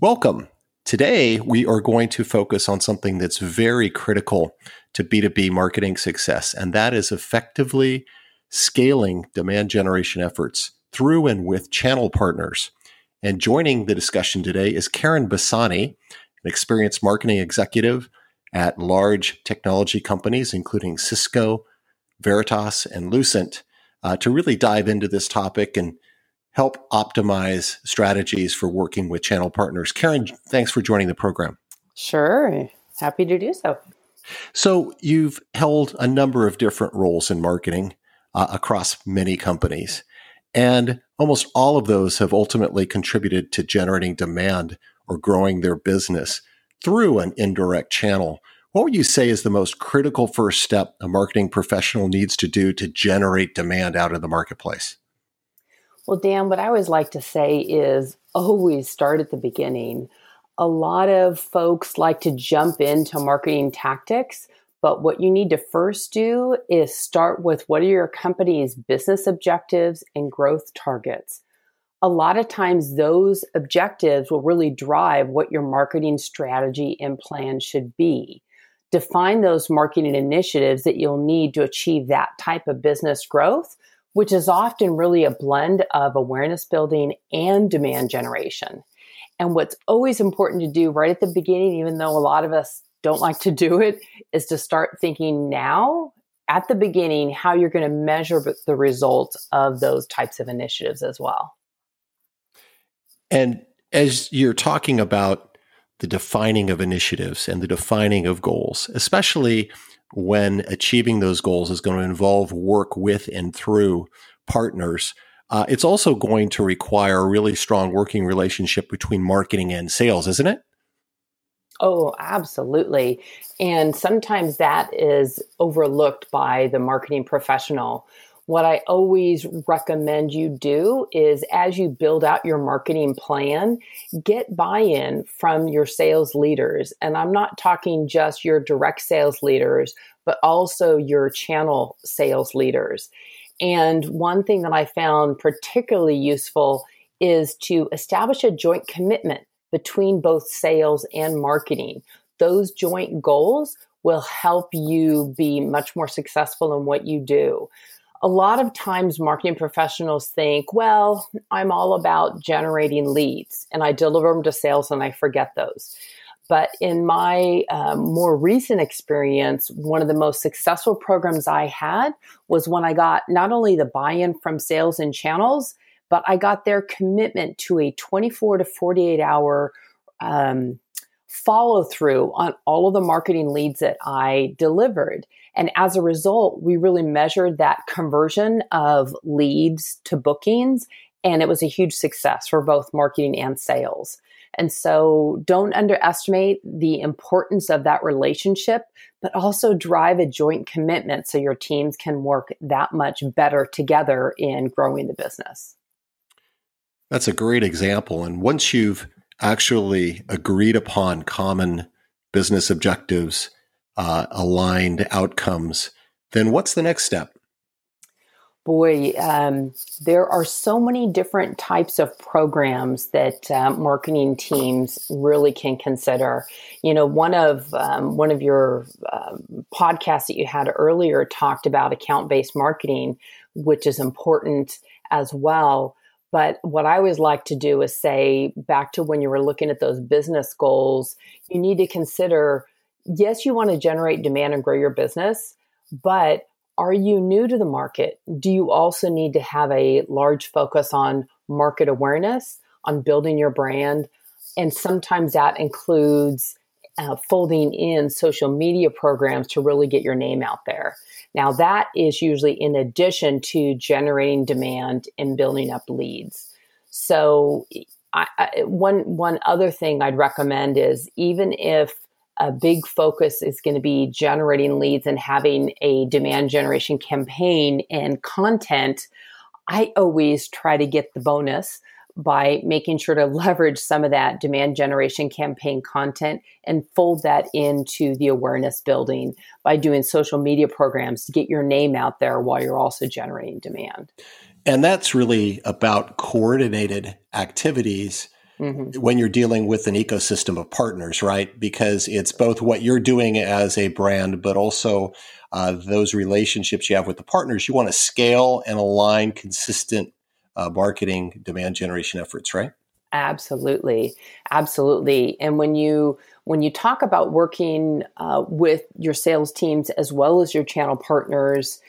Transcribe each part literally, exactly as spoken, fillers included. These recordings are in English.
Welcome. Today, we are going to focus on something that's very critical to B two B marketing success, and that is effectively scaling demand generation efforts through and with channel partners. And joining the discussion today is Karen Bassani, an experienced marketing executive at large technology companies, including Cisco, Veritas, and Lucent, uh, to really dive into this topic and help optimize strategies for working with channel partners. Karen, thanks for joining the program. Sure. Happy to do so. So you've held a number of different roles in marketing uh, across many companies, and almost all of those have ultimately contributed to generating demand or growing their business through an indirect channel. What would you say is the most critical first step a marketing professional needs to do to generate demand out of the marketplace? Well, Dan, what I always like to say is always start at the beginning. A lot of folks like to jump into marketing tactics, but what you need to first do is start with what are your company's business objectives and growth targets. A lot of times those objectives will really drive what your marketing strategy and plan should be. Define those marketing initiatives that you'll need to achieve that type of business growth, which is often really a blend of awareness building and demand generation. And what's always important to do right at the beginning, even though a lot of us don't like to do it, is to start thinking now at the beginning how you're going to measure the results of those types of initiatives as well. And as you're talking about the defining of initiatives and the defining of goals, especially when achieving those goals is going to involve work with and through partners, uh, it's also going to require a really strong working relationship between marketing and sales, isn't it? Oh, absolutely. And sometimes that is overlooked by the marketing professional. What I always recommend you do is as you build out your marketing plan, get buy-in from your sales leaders. And I'm not talking just your direct sales leaders, but also your channel sales leaders. And one thing that I found particularly useful is to establish a joint commitment between both sales and marketing. Those joint goals will help you be much more successful in what you do. A lot of times marketing professionals think, well, I'm all about generating leads and I deliver them to sales and I forget those. But in my um, more recent experience, one of the most successful programs I had was when I got not only the buy-in from sales and channels, but I got their commitment to a twenty-four to forty-eight hour um follow through on all of the marketing leads that I delivered. And as a result, we really measured that conversion of leads to bookings. And it was a huge success for both marketing and sales. And so don't underestimate the importance of that relationship, but also drive a joint commitment so your teams can work that much better together in growing the business. That's a great example. And once you've actually agreed upon common business objectives, uh, aligned outcomes, then what's the next step? Boy, um, there are so many different types of programs that uh, marketing teams really can consider. You know, one of um, one of your uh, podcasts that you had earlier talked about account-based marketing, which is important as well. But what I always like to do is say, back to when you were looking at those business goals, you need to consider, yes, you want to generate demand and grow your business, but are you new to the market? Do you also need to have a large focus on market awareness, on building your brand? And sometimes that includes uh, folding in social media programs to really get your name out there. Now, that is usually in addition to generating demand and building up leads. So I, I, one one other thing I'd recommend is, even if a big focus is going to be generating leads and having a demand generation campaign and content, I always try to get the bonus by making sure to leverage some of that demand generation campaign content and fold that into the awareness building by doing social media programs to get your name out there while you're also generating demand. And that's really about coordinated activities mm-hmm. when you're dealing with an ecosystem of partners, right? Because it's both what you're doing as a brand, but also uh, those relationships you have with the partners. You want to scale and align consistent Uh, marketing demand generation efforts, right? Absolutely. Absolutely. And when you when you talk about working uh, with your sales teams as well as your channel partners,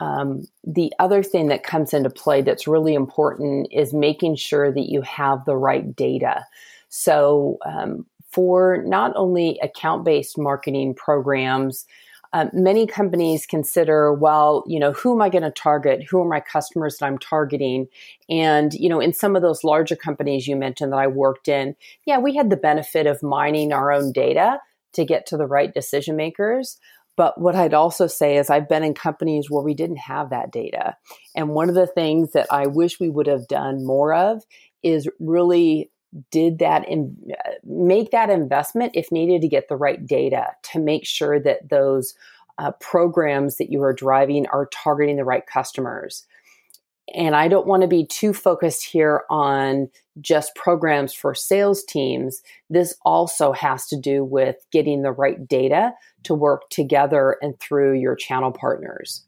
um, the other thing that comes into play that's really important is making sure that you have the right data. So um, for not only account-based marketing programs, Uh, many companies consider, well, you know, who am I going to target? Who are my customers that I'm targeting? And, you know, in some of those larger companies you mentioned that I worked in, yeah, we had the benefit of mining our own data to get to the right decision makers. But what I'd also say is I've been in companies where we didn't have that data. And one of the things that I wish we would have done more of is really did that in, make that investment if needed to get the right data to make sure that those uh, programs that you are driving are targeting the right customers. And I don't want to be too focused here on just programs for sales teams. This also has to do with getting the right data to work together and through your channel partners.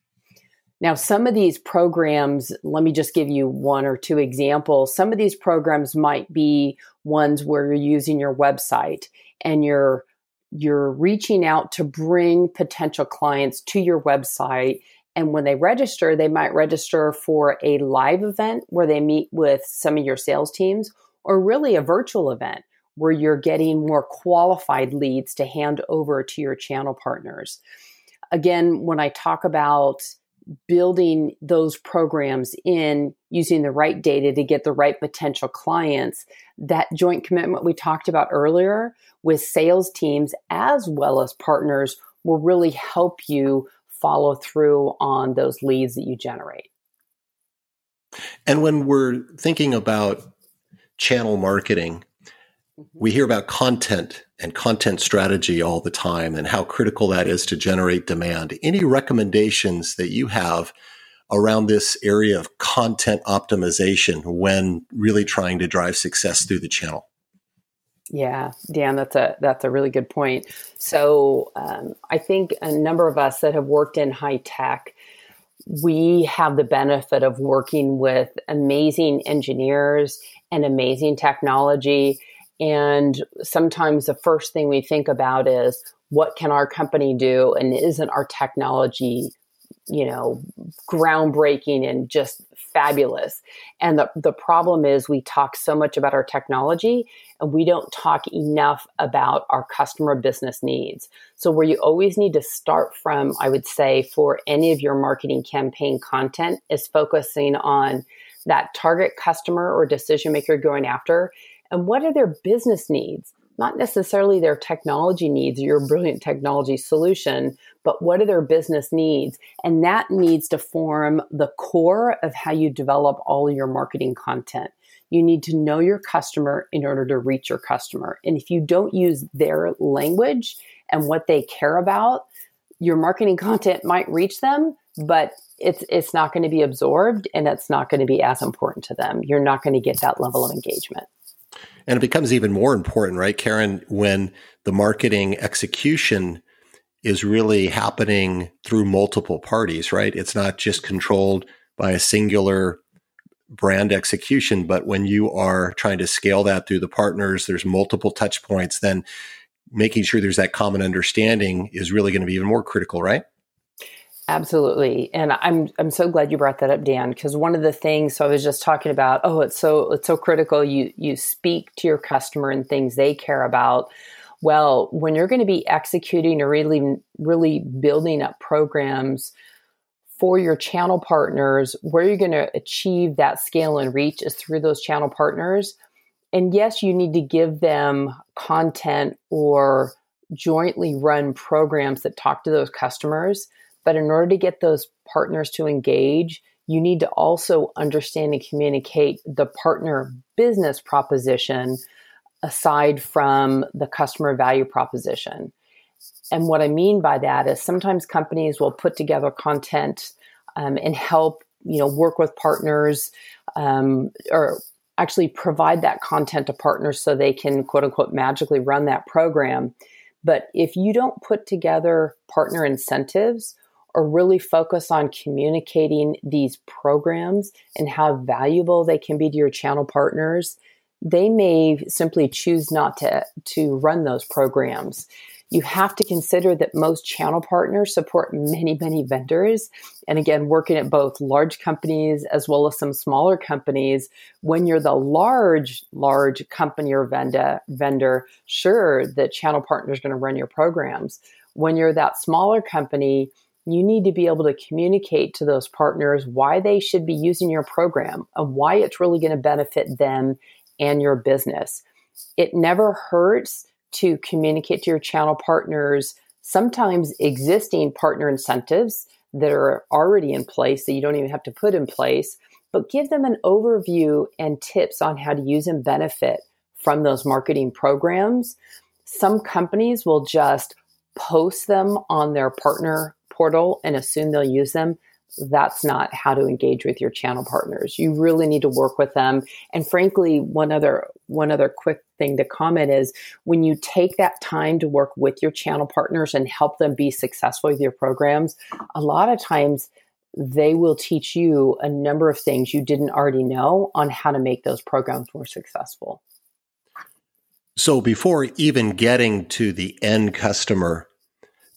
Now, some of these programs, let me just give you one or two examples. Some of these programs might be ones where you're using your website and you're you're reaching out to bring potential clients to your website. And when they register, they might register for a live event where they meet with some of your sales teams, or really a virtual event where you're getting more qualified leads to hand over to your channel partners. Again, when I talk about building those programs in using the right data to get the right potential clients, that joint commitment we talked about earlier with sales teams as well as partners will really help you follow through on those leads that you generate. And when we're thinking about channel marketing, we hear about content and content strategy all the time and how critical that is to generate demand. Any recommendations that you have around this area of content optimization when really trying to drive success through the channel? Yeah, Dan, that's a that's a really good point. So um, I think a number of us that have worked in high tech, we have the benefit of working with amazing engineers and amazing technology. And sometimes the first thing we think about is, what can our company do? And isn't our technology, you know, groundbreaking and just fabulous? And the, the problem is we talk so much about our technology and we don't talk enough about our customer business needs. So where you always need to start from, I would say, for any of your marketing campaign content is focusing on that target customer or decision maker you're going after. And what are their business needs? Not necessarily their technology needs, your brilliant technology solution, but what are their business needs? And that needs to form the core of how you develop all your marketing content. You need to know your customer in order to reach your customer. And if you don't use their language and what they care about, your marketing content might reach them, but it's it's not going to be absorbed and it's not going to be as important to them. You're not going to get that level of engagement. And it becomes even more important, right, Karen, when the marketing execution is really happening through multiple parties, right? It's not just controlled by a singular brand execution, but when you are trying to scale that through the partners, there's multiple touch points, then making sure there's that common understanding is really going to be even more critical, right? Absolutely. And I'm I'm so glad you brought that up, Dan, because one of the things, so I was just talking about, oh, it's so it's so critical you you speak to your customer and things they care about. Well, when you're going to be executing or really, really building up programs for your channel partners, where you're going to achieve that scale and reach is through those channel partners. And yes, you need to give them content or jointly run programs that talk to those customers. But in order to get those partners to engage, you need to also understand and communicate the partner business proposition aside from the customer value proposition. And what I mean by that is sometimes companies will put together content um, and help, you know, work with partners um, or actually provide that content to partners so they can, quote unquote, magically run that program. But if you don't put together partner incentives or really focus on communicating these programs and how valuable they can be to your channel partners, they may simply choose not to, to run those programs. You have to consider that most channel partners support many, many vendors. And again, working at both large companies as well as some smaller companies, when you're the large, large company or vendor, vendor, sure, the channel partner is going to run your programs. When you're that smaller company, you need to be able to communicate to those partners why they should be using your program and why it's really going to benefit them and your business. It never hurts to communicate to your channel partners sometimes existing partner incentives that are already in place that you don't even have to put in place, but give them an overview and tips on how to use and benefit from those marketing programs. Some companies will just post them on their partner portal and assume they'll use them. That's not how to engage with your channel partners. You really need to work with them. And frankly, one other one other quick thing to comment is when you take that time to work with your channel partners and help them be successful with your programs, a lot of times they will teach you a number of things you didn't already know on how to make those programs more successful. So before even getting to the end customer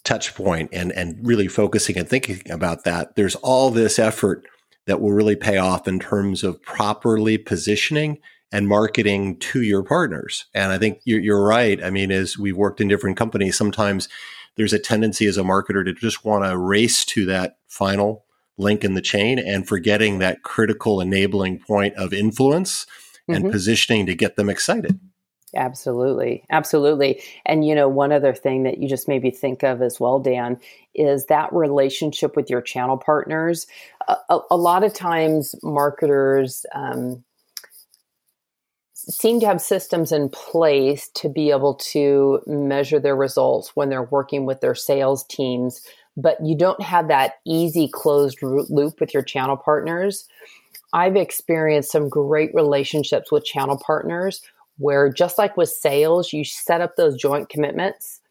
touch point and, and really focusing and thinking about that, there's all this effort that will really pay off in terms of properly positioning and marketing to your partners. And I think you're, you're right. I mean, as we've worked in different companies, sometimes there's a tendency as a marketer to just want to race to that final link in the chain and forgetting that critical enabling point of influence mm-hmm. and positioning to get them excited. Absolutely. Absolutely. And, you know, one other thing that you just made me think of as well, Dan, is that relationship with your channel partners. A, a, a lot of times marketers um, seem to have systems in place to be able to measure their results when they're working with their sales teams, but you don't have that easy closed loop with your channel partners. I've experienced some great relationships with channel partners where just like with sales, you set up those joint commitments,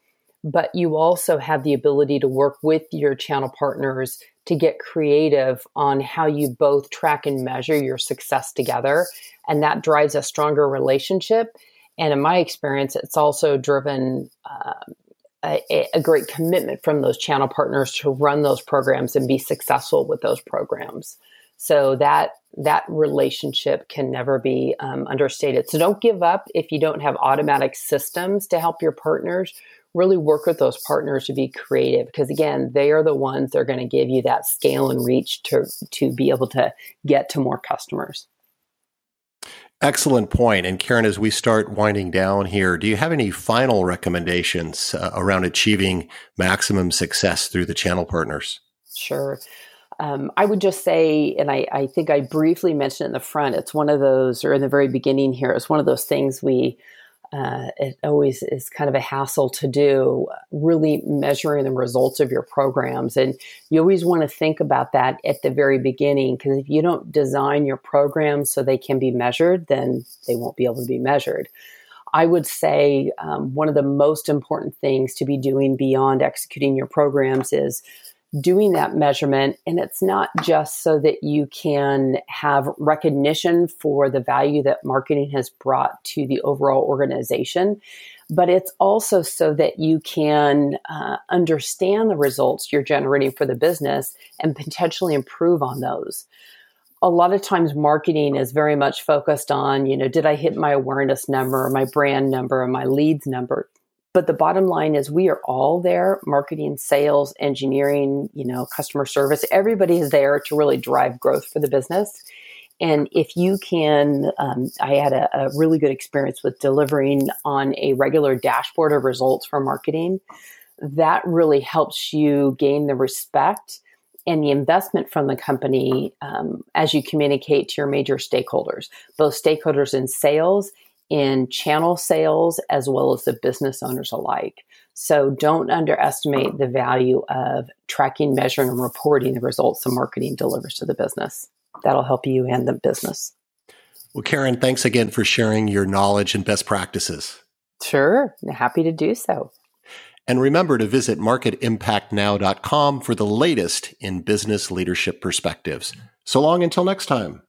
but you also have the ability to work with your channel partners to get creative on how you both track and measure your success together. And that drives a stronger relationship. And in my experience, it's also driven uh, a, a great commitment from those channel partners to run those programs and be successful with those programs. So that that relationship can never be um, understated. So don't give up if you don't have automatic systems to help your partners. Really work with those partners to be creative because, again, they are the ones that are going to give you that scale and reach to, to be able to get to more customers. Excellent point. And Karen, as we start winding down here, do you have any final recommendations uh, around achieving maximum success through the channel partners? Sure. Um, I would just say, and I, I think I briefly mentioned it in the front, it's one of those, or in the very beginning here, it's one of those things we, uh, it always is kind of a hassle to do, really measuring the results of your programs. And you always want to think about that at the very beginning, because if you don't design your programs so they can be measured, then they won't be able to be measured. I would say um, one of the most important things to be doing beyond executing your programs is doing that measurement. And it's not just so that you can have recognition for the value that marketing has brought to the overall organization, but it's also so that you can uh, understand the results you're generating for the business and potentially improve on those. A lot of times marketing is very much focused on, you know, did I hit my awareness number or my brand number or my leads number? But the bottom line is we are all there, marketing, sales, engineering, you know, customer service, everybody is there to really drive growth for the business. And if you can, um, I had a, a really good experience with delivering on a regular dashboard of results for marketing. That really helps you gain the respect and the investment from the company um, as you communicate to your major stakeholders, both stakeholders in sales, in channel sales, as well as the business owners alike. So don't underestimate the value of tracking, measuring, and reporting the results the marketing delivers to the business. That'll help you and the business. Well, Karen, thanks again for sharing your knowledge and best practices. Sure. Happy to do so. And remember to visit market impact now dot com for the latest in business leadership perspectives. So long until next time.